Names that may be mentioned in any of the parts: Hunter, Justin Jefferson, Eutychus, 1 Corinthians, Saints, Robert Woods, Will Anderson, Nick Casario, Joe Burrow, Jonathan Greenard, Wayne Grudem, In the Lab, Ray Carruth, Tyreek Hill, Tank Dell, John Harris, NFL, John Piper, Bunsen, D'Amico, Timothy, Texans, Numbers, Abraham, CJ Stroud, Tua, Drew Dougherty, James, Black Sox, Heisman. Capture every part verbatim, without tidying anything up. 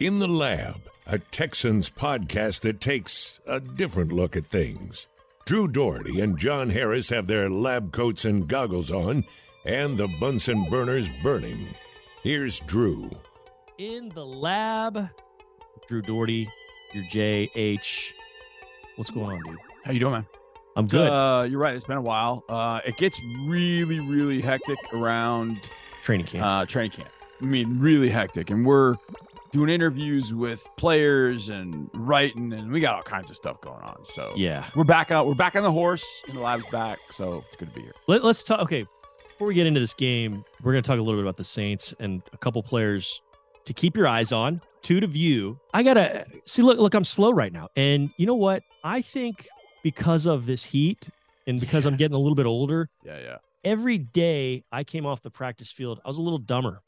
In the Lab, a Texans podcast that takes a different look at things. Drew Dougherty and John Harris have their lab coats and goggles on, and the Bunsen burners burning. Here's Drew. In the Lab, Drew Dougherty, your J H. What's going on, dude? How you doing, man? I'm good. Uh, you're right. It's been a while. Uh, it gets really, really hectic around training camp. Uh, training camp. I mean, really hectic. And we're doing interviews with players and writing, and we got all kinds of stuff going on. So yeah, we're back out. We're back on the horse, and the lab's back. So it's good to be here. Let, let's talk. Okay, before we get into this game, we're going to talk a little bit about the Saints and a couple players to keep your eyes on, two to view. I gotta see. Look, look, I'm slow right now, and you know what? I think, because of this heat and because yeah. I'm getting a little bit older. Yeah, yeah. Every day I came off the practice field, I was a little dumber.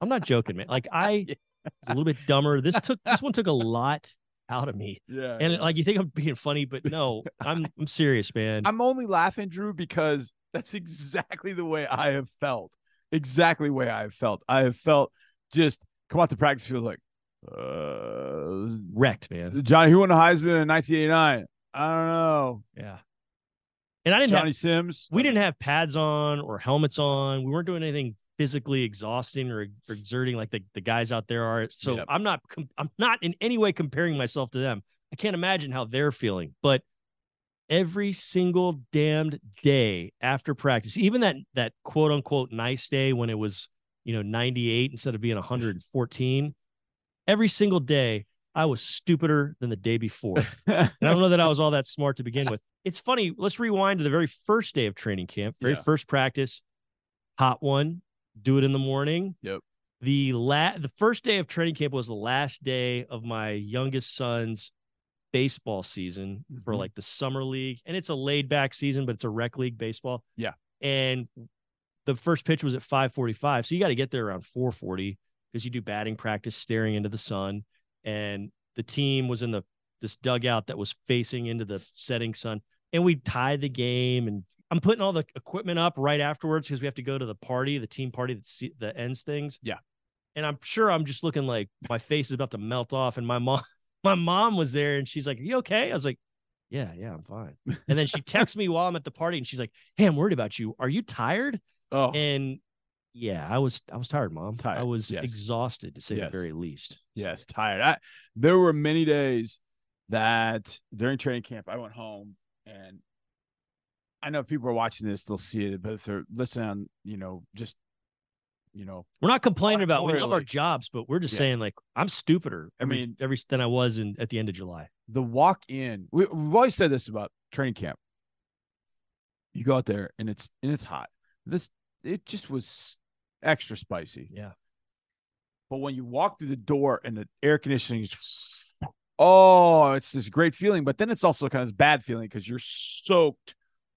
I'm not joking, man. Like I was a little bit dumber. This took this one took a lot out of me. Yeah. And yeah. like you think I'm being funny, but no, I'm I'm serious, man. I'm only laughing, Drew, because that's exactly the way I have felt. Exactly the way I have felt. I have felt just come off the practice field like uh wrecked, man. Johnny, who won the Heisman in nineteen eighty-nine? I don't know. Yeah. And I didn't Johnny have, Sims. We didn't have pads on or helmets on. We weren't doing anything physically exhausting or, or exerting like the, the guys out there are. So yep. I'm not, I'm not in any way comparing myself to them. I can't imagine how they're feeling, but every single damned day after practice, even that, that quote unquote nice day when it was, you know, ninety-eight instead of being one hundred fourteen, every single day, I was stupider than the day before. And I don't know that I was all that smart to begin with. It's funny. Let's rewind to the very first day of training camp, very yeah. first practice, hot one, do it in the morning. Yep. The la- the first day of training camp was the last day of my youngest son's baseball season mm-hmm. for like the summer league. And it's a laid back season, but it's a rec league baseball. Yeah. And the first pitch was at five forty-five. So you got to get there around four forty because you do batting practice, staring into the sun. And the team was in the this dugout that was facing into the setting sun. And we tied the game. And I'm putting all the equipment up right afterwards because we have to go to the party, the team party that see, that ends things. Yeah. And I'm sure I'm just looking like my face is about to melt off. And my mom, my mom was there, and she's like, "Are you okay?" I was like, "Yeah, yeah, I'm fine." And then she texts me while I'm at the party, and she's like, "Hey, I'm worried about you. Are you tired?" Oh. And yeah, I was I was tired, Mom. Tired. I was yes. exhausted, to say yes. the very least. Yes, tired. I, there were many days that during training camp, I went home, and I know if people are watching this, they'll see it, but if they're listening on, you know, just, you know. We're not complaining about, we love our jobs, but we're just yeah. saying, like, I'm stupider every, I mean, every than I was in at the end of July. The walk-in, we, we've always said this about training camp. You go out there, and it's and it's hot. This It just was extra spicy. Yeah. But when you walk through the door and the air conditioning is, oh, it's this great feeling. But then it's also kind of this bad feeling because you're soaked,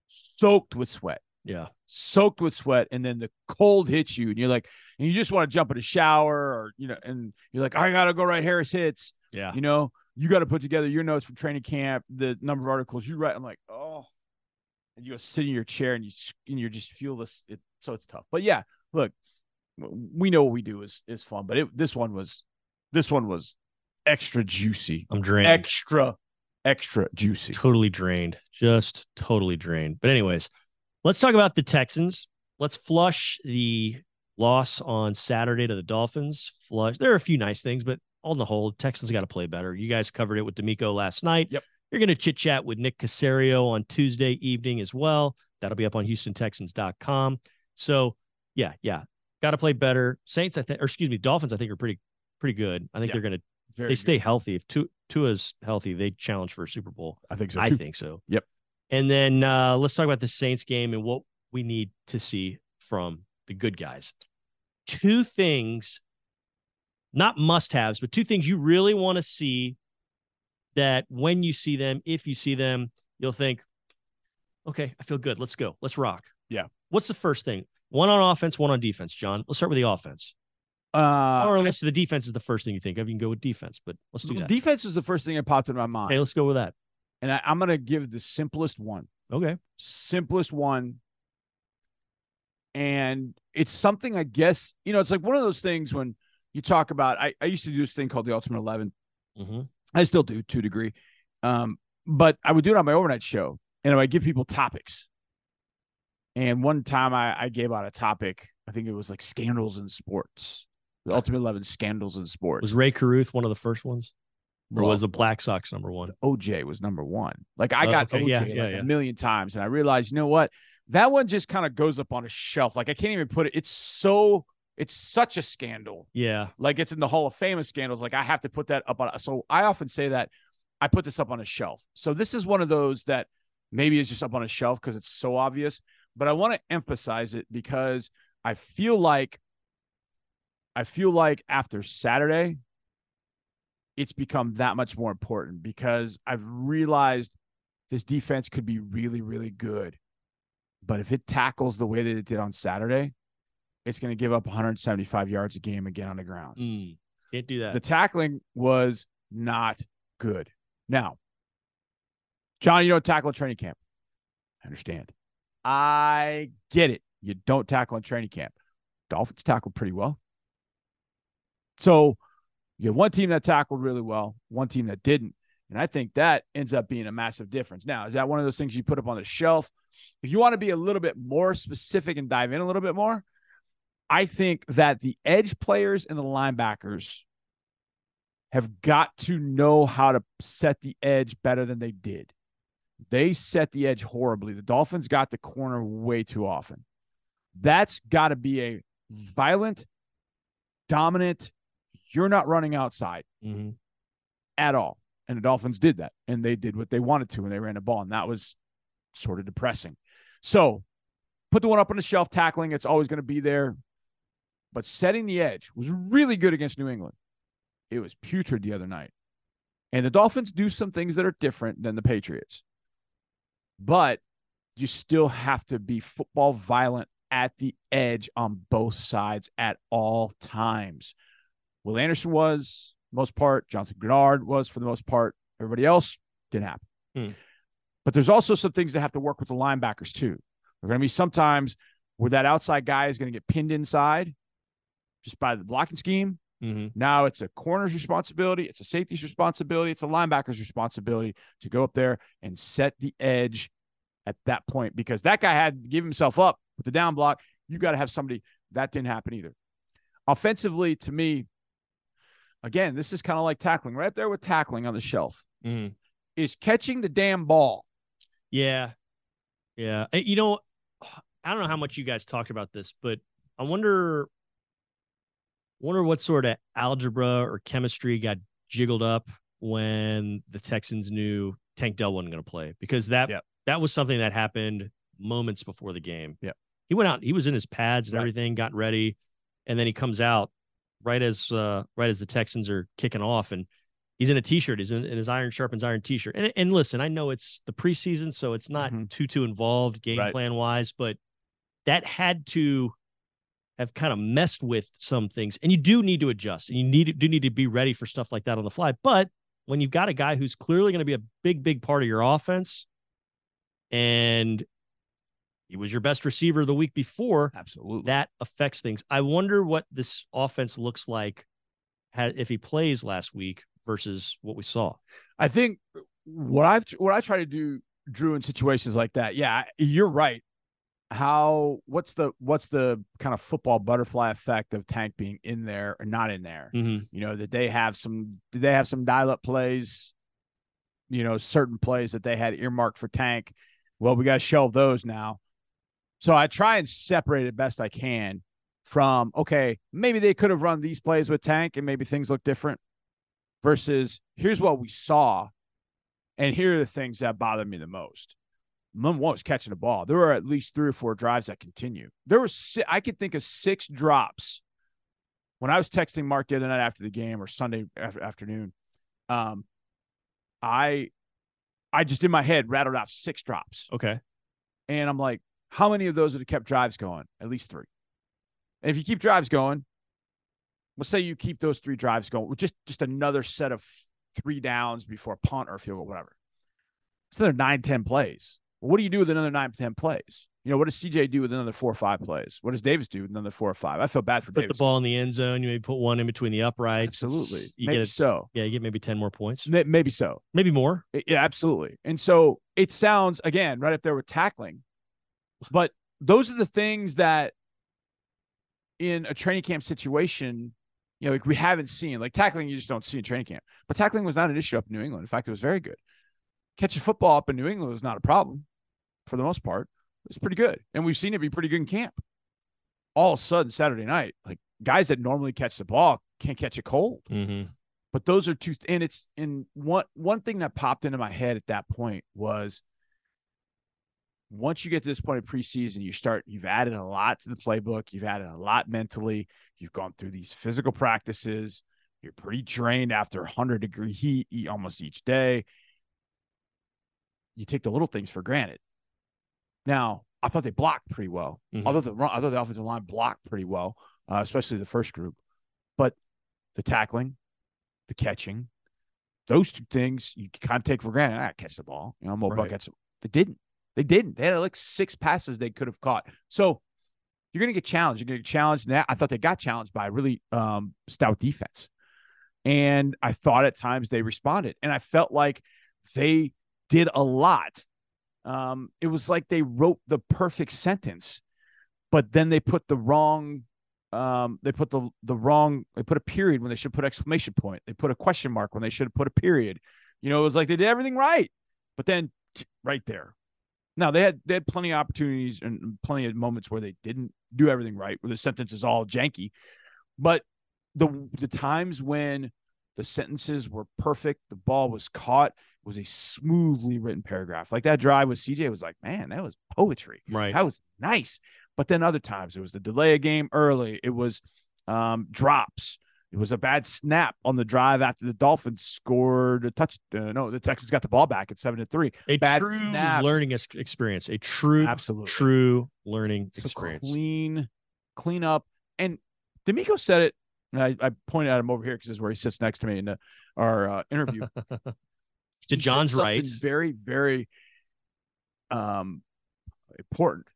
soaked with sweat. Yeah. Soaked with sweat. And then the cold hits you and you're like, and you just want to jump in a shower or, you know, and you're like, I got to go write Harris Hits. Yeah. You know, you got to put together your notes for training camp, the number of articles you write. I'm like, oh. And you sit in your chair and you and you just feel this. It, so it's tough. But yeah, look, we know what we do is is fun. But it, this one was, this one was extra juicy. I'm drained. Extra, extra juicy. Totally drained. Just totally drained. But anyways, let's talk about the Texans. Let's flush the loss on Saturday to the Dolphins. Flush. There are a few nice things, but on the whole, Texans got to play better. You guys covered it with D'Amico last night. Yep. You're going to chit-chat with Nick Casario on Tuesday evening as well. That'll be up on Houston Texans dot com. So, yeah, yeah. Got to play better. Saints, I think, or excuse me, Dolphins, I think, are pretty pretty good. I think yeah, they're going to – they stay good. Healthy. If Tua, Tua's healthy, they challenge for a Super Bowl. I think so, too. I think so. Yep. And then uh, let's talk about the Saints game and what we need to see from the good guys. Two things, not must-haves, but two things you really want to see that when you see them, if you see them, you'll think, okay, I feel good. Let's go. Let's rock. Yeah. What's the first thing? One on offense, one on defense, John. Let's start with the offense. Uh, or unless the defense is the first thing you think of, you can go with defense, but let's do that. Defense is the first thing that popped in my mind. Hey, let's go with that. And I, I'm going to give the simplest one. Okay. Simplest one. And it's something, I guess, you know, it's like one of those things when you talk about, I, I used to do this thing called the Ultimate eleven. Mm-hmm. I still do to a degree. Um, but I would do it on my overnight show, and I would give people topics. And one time I, I gave out a topic. I think it was like scandals in sports. The Ultimate eleven scandals in sports. Was Ray Carruth one of the first ones? Or well, was the Black Sox number one? O J was number one. Like I got uh, okay, O J yeah, like yeah, a yeah. million times, and I realized, you know what? That one just kind of goes up on a shelf. Like I can't even put it. It's so, it's such a scandal. Yeah. Like it's in the Hall of Fame of scandals. Like I have to put that up on. So I often say that I put this up on a shelf. So this is one of those that maybe is just up on a shelf because it's so obvious, but I want to emphasize it because I feel like, I feel like after Saturday, it's become that much more important because I've realized this defense could be really, really good. But if it tackles the way that it did on Saturday, it's going to give up one hundred seventy-five yards a game again on the ground. Mm, can't do that. The tackling was not good. Now, John, you don't tackle in training camp. I understand. I get it. You don't tackle in training camp. Dolphins tackled pretty well. So you have one team that tackled really well, one team that didn't. And I think that ends up being a massive difference. Now, is that one of those things you put up on the shelf? If you want to be a little bit more specific and dive in a little bit more, I think that the edge players and the linebackers have got to know how to set the edge better than they did. They set the edge horribly. The Dolphins got the corner way too often. That's got to be a violent, dominant, you're not running outside mm-hmm. at all. And the Dolphins did that, and they did what they wanted to, and they ran the ball, and that was sort of depressing. So put the one up on the shelf, tackling. It's always going to be there. But setting the edge was really good against New England. It was putrid the other night. And the Dolphins do some things that are different than the Patriots. But you still have to be football violent at the edge on both sides at all times. Will Anderson was, for the most part. Jonathan Greenard was, for the most part. Everybody else didn't happen. Hmm. But there's also some things that have to work with the linebackers too. There are going to be sometimes where that outside guy is going to get pinned inside just by the blocking scheme. Mm-hmm. Now it's a corner's responsibility. It's a safety's responsibility. It's a linebacker's responsibility to go up there and set the edge at that point because that guy had to give himself up with the down block. You got to have somebody. That didn't happen either. Offensively, to me, again, this is kind of like tackling. Right there with tackling on the shelf mm-hmm. is catching the damn ball. Yeah. Yeah. You know, I don't know how much you guys talked about this, but I wonder, wonder what sort of algebra or chemistry got jiggled up when the Texans knew Tank Dell wasn't going to play, because that, yep. that was something that happened moments before the game. Yeah. He went out, he was in his pads and right. everything, got ready. And then he comes out right as, uh, right as the Texans are kicking off, and he's in a t-shirt. He's in, in his iron sharpens iron t-shirt. And and listen, I know it's the preseason, so it's not mm-hmm. too, too involved game right. plan wise, but that had to have kind of messed with some things. And you do need to adjust, and you need do need to be ready for stuff like that on the fly. But when you've got a guy who's clearly going to be a big, big part of your offense, and he was your best receiver the week before, absolutely, that affects things. I wonder what this offense looks like if he plays last week versus what we saw. I think what I've, what I try to do, Drew, in situations like that. Yeah, you're right. How, what's the, what's the kind of football butterfly effect of Tank being in there or not in there? Mm-hmm. You know, that they have some, did they have some dial up plays, you know, certain plays that they had earmarked for Tank. Well, we got to shelve those now. So I try and separate it best I can from, okay, maybe they could have run these plays with Tank and maybe things look different. Versus here's what we saw, and here are the things that bothered me the most. Number one was catching the ball. There were at least three or four drives that continue. There was I could think of six drops when I was texting Mark the other night after the game, or Sunday after, afternoon. Um, I, I just in my head rattled off six drops. Okay, and I'm like, how many of those would have kept drives going? At least three. And if you keep drives going. Well, say you keep those three drives going with just, just another set of three downs before a punt or a field goal, whatever. It's another nine, ten plays. Well, what do you do with another nine, ten plays? You know, what does C J do with another four or five plays? What does Davis do with another four or five? I feel bad for put Davis. Put the ball in the end zone. You maybe put one in between the uprights. Absolutely. It's, you maybe get a, so. Yeah, you get maybe ten more points. Maybe so. Maybe more. Yeah, absolutely. And so it sounds, again, right up there with tackling. But those are the things that in a training camp situation, you know, like we haven't seen. Like tackling, you just don't see in training camp. But tackling was not an issue up in New England. In fact, it was very good. Catching football up in New England was not a problem for the most part. It's pretty good. And we've seen it be pretty good in camp. All of a sudden, Saturday night, like guys that normally catch the ball can't catch a cold. Mm-hmm. But those are two. And it's in one, one thing that popped into my head at that point was once you get to this point of preseason, you start, you've added a lot to the playbook. You've added a lot mentally. You've gone through these physical practices. You're pretty drained after one hundred degree heat almost each day. You take the little things for granted. Now, I thought they blocked pretty well. Mm-hmm. Although the although the offensive line blocked pretty well, uh, especially the first group. But the tackling, the catching, those two things you can kind of take for granted. I catch the ball, you know, I'm right. catch. They didn't. They didn't. They had like six passes they could have caught. So you're going to get challenged. You're going to get challenged. Now, I thought they got challenged by a really um, stout defense, and I thought at times they responded, and I felt like they did a lot. Um, it was like they wrote the perfect sentence, but then they put the wrong, um, they put the the wrong, they put a period when they should put exclamation point. They put a question mark when they should have put a period. You know, it was like they did everything right, but then right there. Now they had they had plenty of opportunities and plenty of moments where they didn't do everything right, where the sentence is all janky, but the the times when the sentences were perfect, the ball was caught. Was a smoothly written paragraph. Like that drive with C J was like, man, that was poetry. Right. That was nice. But then other times it was the delay a game early. It was um, drops. It was a bad snap on the drive after the Dolphins scored a touch. Uh, no, the Texans got the ball back at seven to three. A bad true snap. learning ex- experience. A true, Absolutely. true learning so experience. Clean, clean up. And D'Amico said it. And I, I pointed at him over here because this is where he sits next to me in the, our uh, interview. To he John's right, very, very um, important,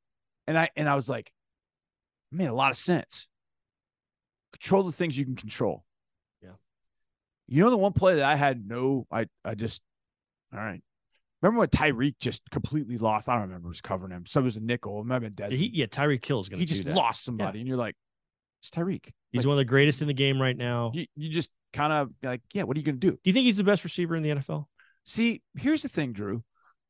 and I and I was like, it made a lot of sense. Control the things you can control. Yeah, you know the one play that I had no, I I just all right. Remember when Tyreek just completely lost? I don't remember who's covering him. So it was a nickel. It might have been dead. He, yeah, Tyreek Hill is going to. He do just that. lost somebody, yeah. And you're like, it's Tyreek. He's like, one of the greatest in the game right now. You, you just kind of like, yeah, what are you going to do? Do you think he's the best receiver in the N F L? See, here's the thing, Drew.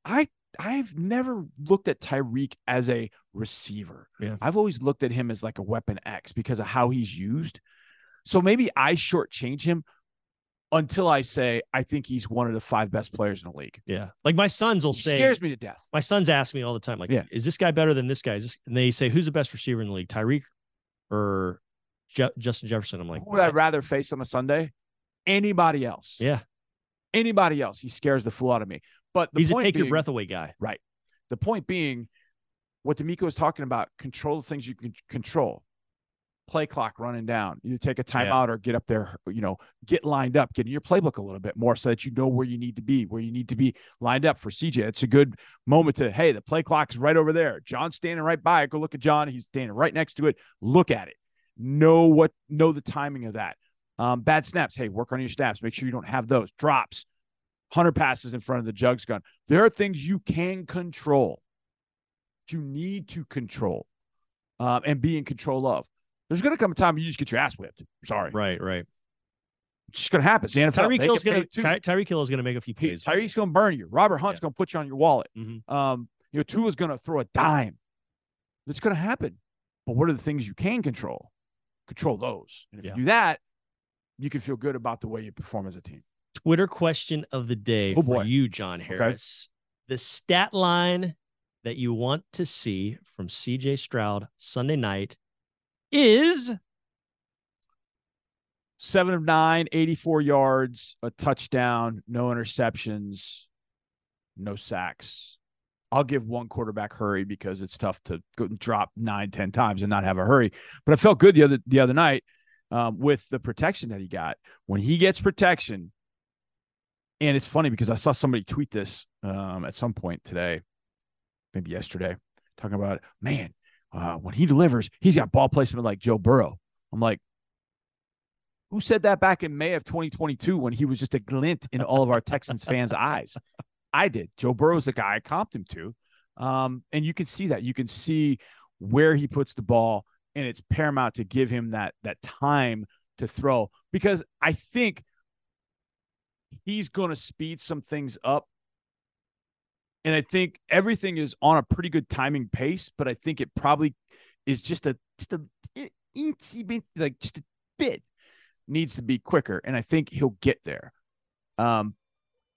I I've never looked at Tyreek as a receiver. Yeah. I've always looked at him as like a weapon X because of how he's used. So maybe I shortchange him until I say I think he's one of the five best players in the league. Yeah. Like my sons will he say scares me to death. My sons ask me all the time, like, yeah. is this guy better than this guy? Is this, and they say, who's the best receiver in the league? Tyreek or Je- Justin Jefferson? I'm like, who would I rather face on a Sunday? Anybody else. Yeah. Anybody else, he scares the fool out of me. But the he's point a take being, your breath away guy, right? The point being, what D'Amico is talking about: control the things you can control. Play clock running down. You take a timeout yeah. or get up there. You know, get lined up, get in your playbook a little bit more so that you know where you need to be, where you need to be lined up for C J. It's a good moment to hey, the play clock is right over there. John's standing right by it. Go look at John. He's standing right next to it. Look at it. Know what? Know the timing of that. Um, bad snaps. Hey, work on your snaps. Make sure you don't have those. Drops. Hunter passes in front of the jugs gun. There are things you can control. You need to control um, and be in control of. There's going to come a time you just get your ass whipped. I'm sorry. Right, right. It's just going to happen. Tyreek Hill is going to Tyreek Hill is going to make a few plays. Tyreek's going to burn you. Robert Hunt's yeah. going to put you on your wallet. Mm-hmm. Um, you know, Tua's going to throw a dime. It's going to happen. But what are the things you can control? Control those. And if yeah. you do that, you can feel good about the way you perform as a team. Twitter question of the day oh for you, John Harris. Okay. The stat line that you want to see from C J Stroud Sunday night is seven of nine, eighty-four yards, a touchdown, no interceptions, no sacks. I'll give one quarterback hurry because it's tough to go and drop nine, ten times and not have a hurry. But I felt good the other the other night. Um, with the protection that he got. When he gets protection, and it's funny because I saw somebody tweet this um, at some point today, maybe yesterday, talking about, man, uh, when he delivers, he's got ball placement like Joe Burrow. I'm like, who said that back in May of twenty twenty-two when he was just a glint in all of our Texans fans' eyes? I did. Joe Burrow's the guy I comped him to. Um, and you can see that. You can see where he puts the ball, and it's paramount to give him that that time to throw, because I think he's going to speed some things up. And I think everything is on a pretty good timing pace, but I think it probably is just a, just a itty bit, like just a bit needs to be quicker. And I think he'll get there. Um,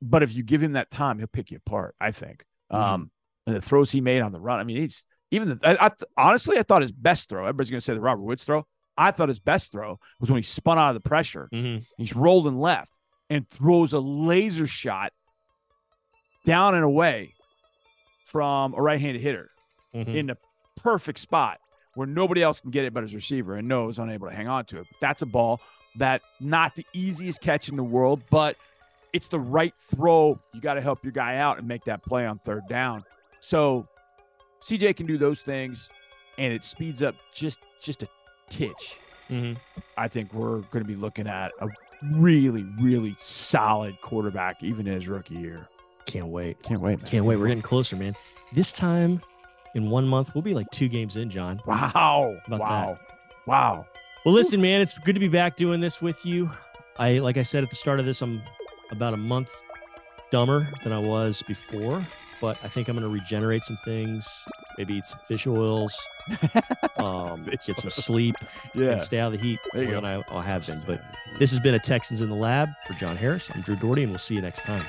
but if you give him that time, he'll pick you apart, I think. Mm-hmm. Um, and the throws he made on the run, I mean, he's even the, I, I th- honestly, I thought his best throw, everybody's going to say the Robert Woods throw. I thought his best throw was when he spun out of the pressure. Mm-hmm. He's rolling left and throws a laser shot down and away from a right-handed hitter, mm-hmm, in the perfect spot where nobody else can get it but his receiver, and no, was unable to hang on to it. But that's a ball that not the easiest catch in the world, but it's the right throw. You got to help your guy out and make that play on third down. So C J can do those things, and it speeds up just just a titch. Mm-hmm. I think we're going to be looking at a really, really solid quarterback, even in his rookie year. Can't wait. Can't wait. Man. Can't wait. We're getting closer, man. This time in one month, we'll be like two games in, John. Wow. About wow. That. Wow. Well, listen, man, it's good to be back doing this with you. I, like I said at the start of this, I'm about a month dumber than I was before, but I think I'm going to regenerate some things, maybe eat some fish oils, um, fish get some sleep, yeah, and stay out of the heat more than I, I have been. But this has been a Texans in the Lab. For John Harris, I'm Drew Dougherty, and we'll see you next time.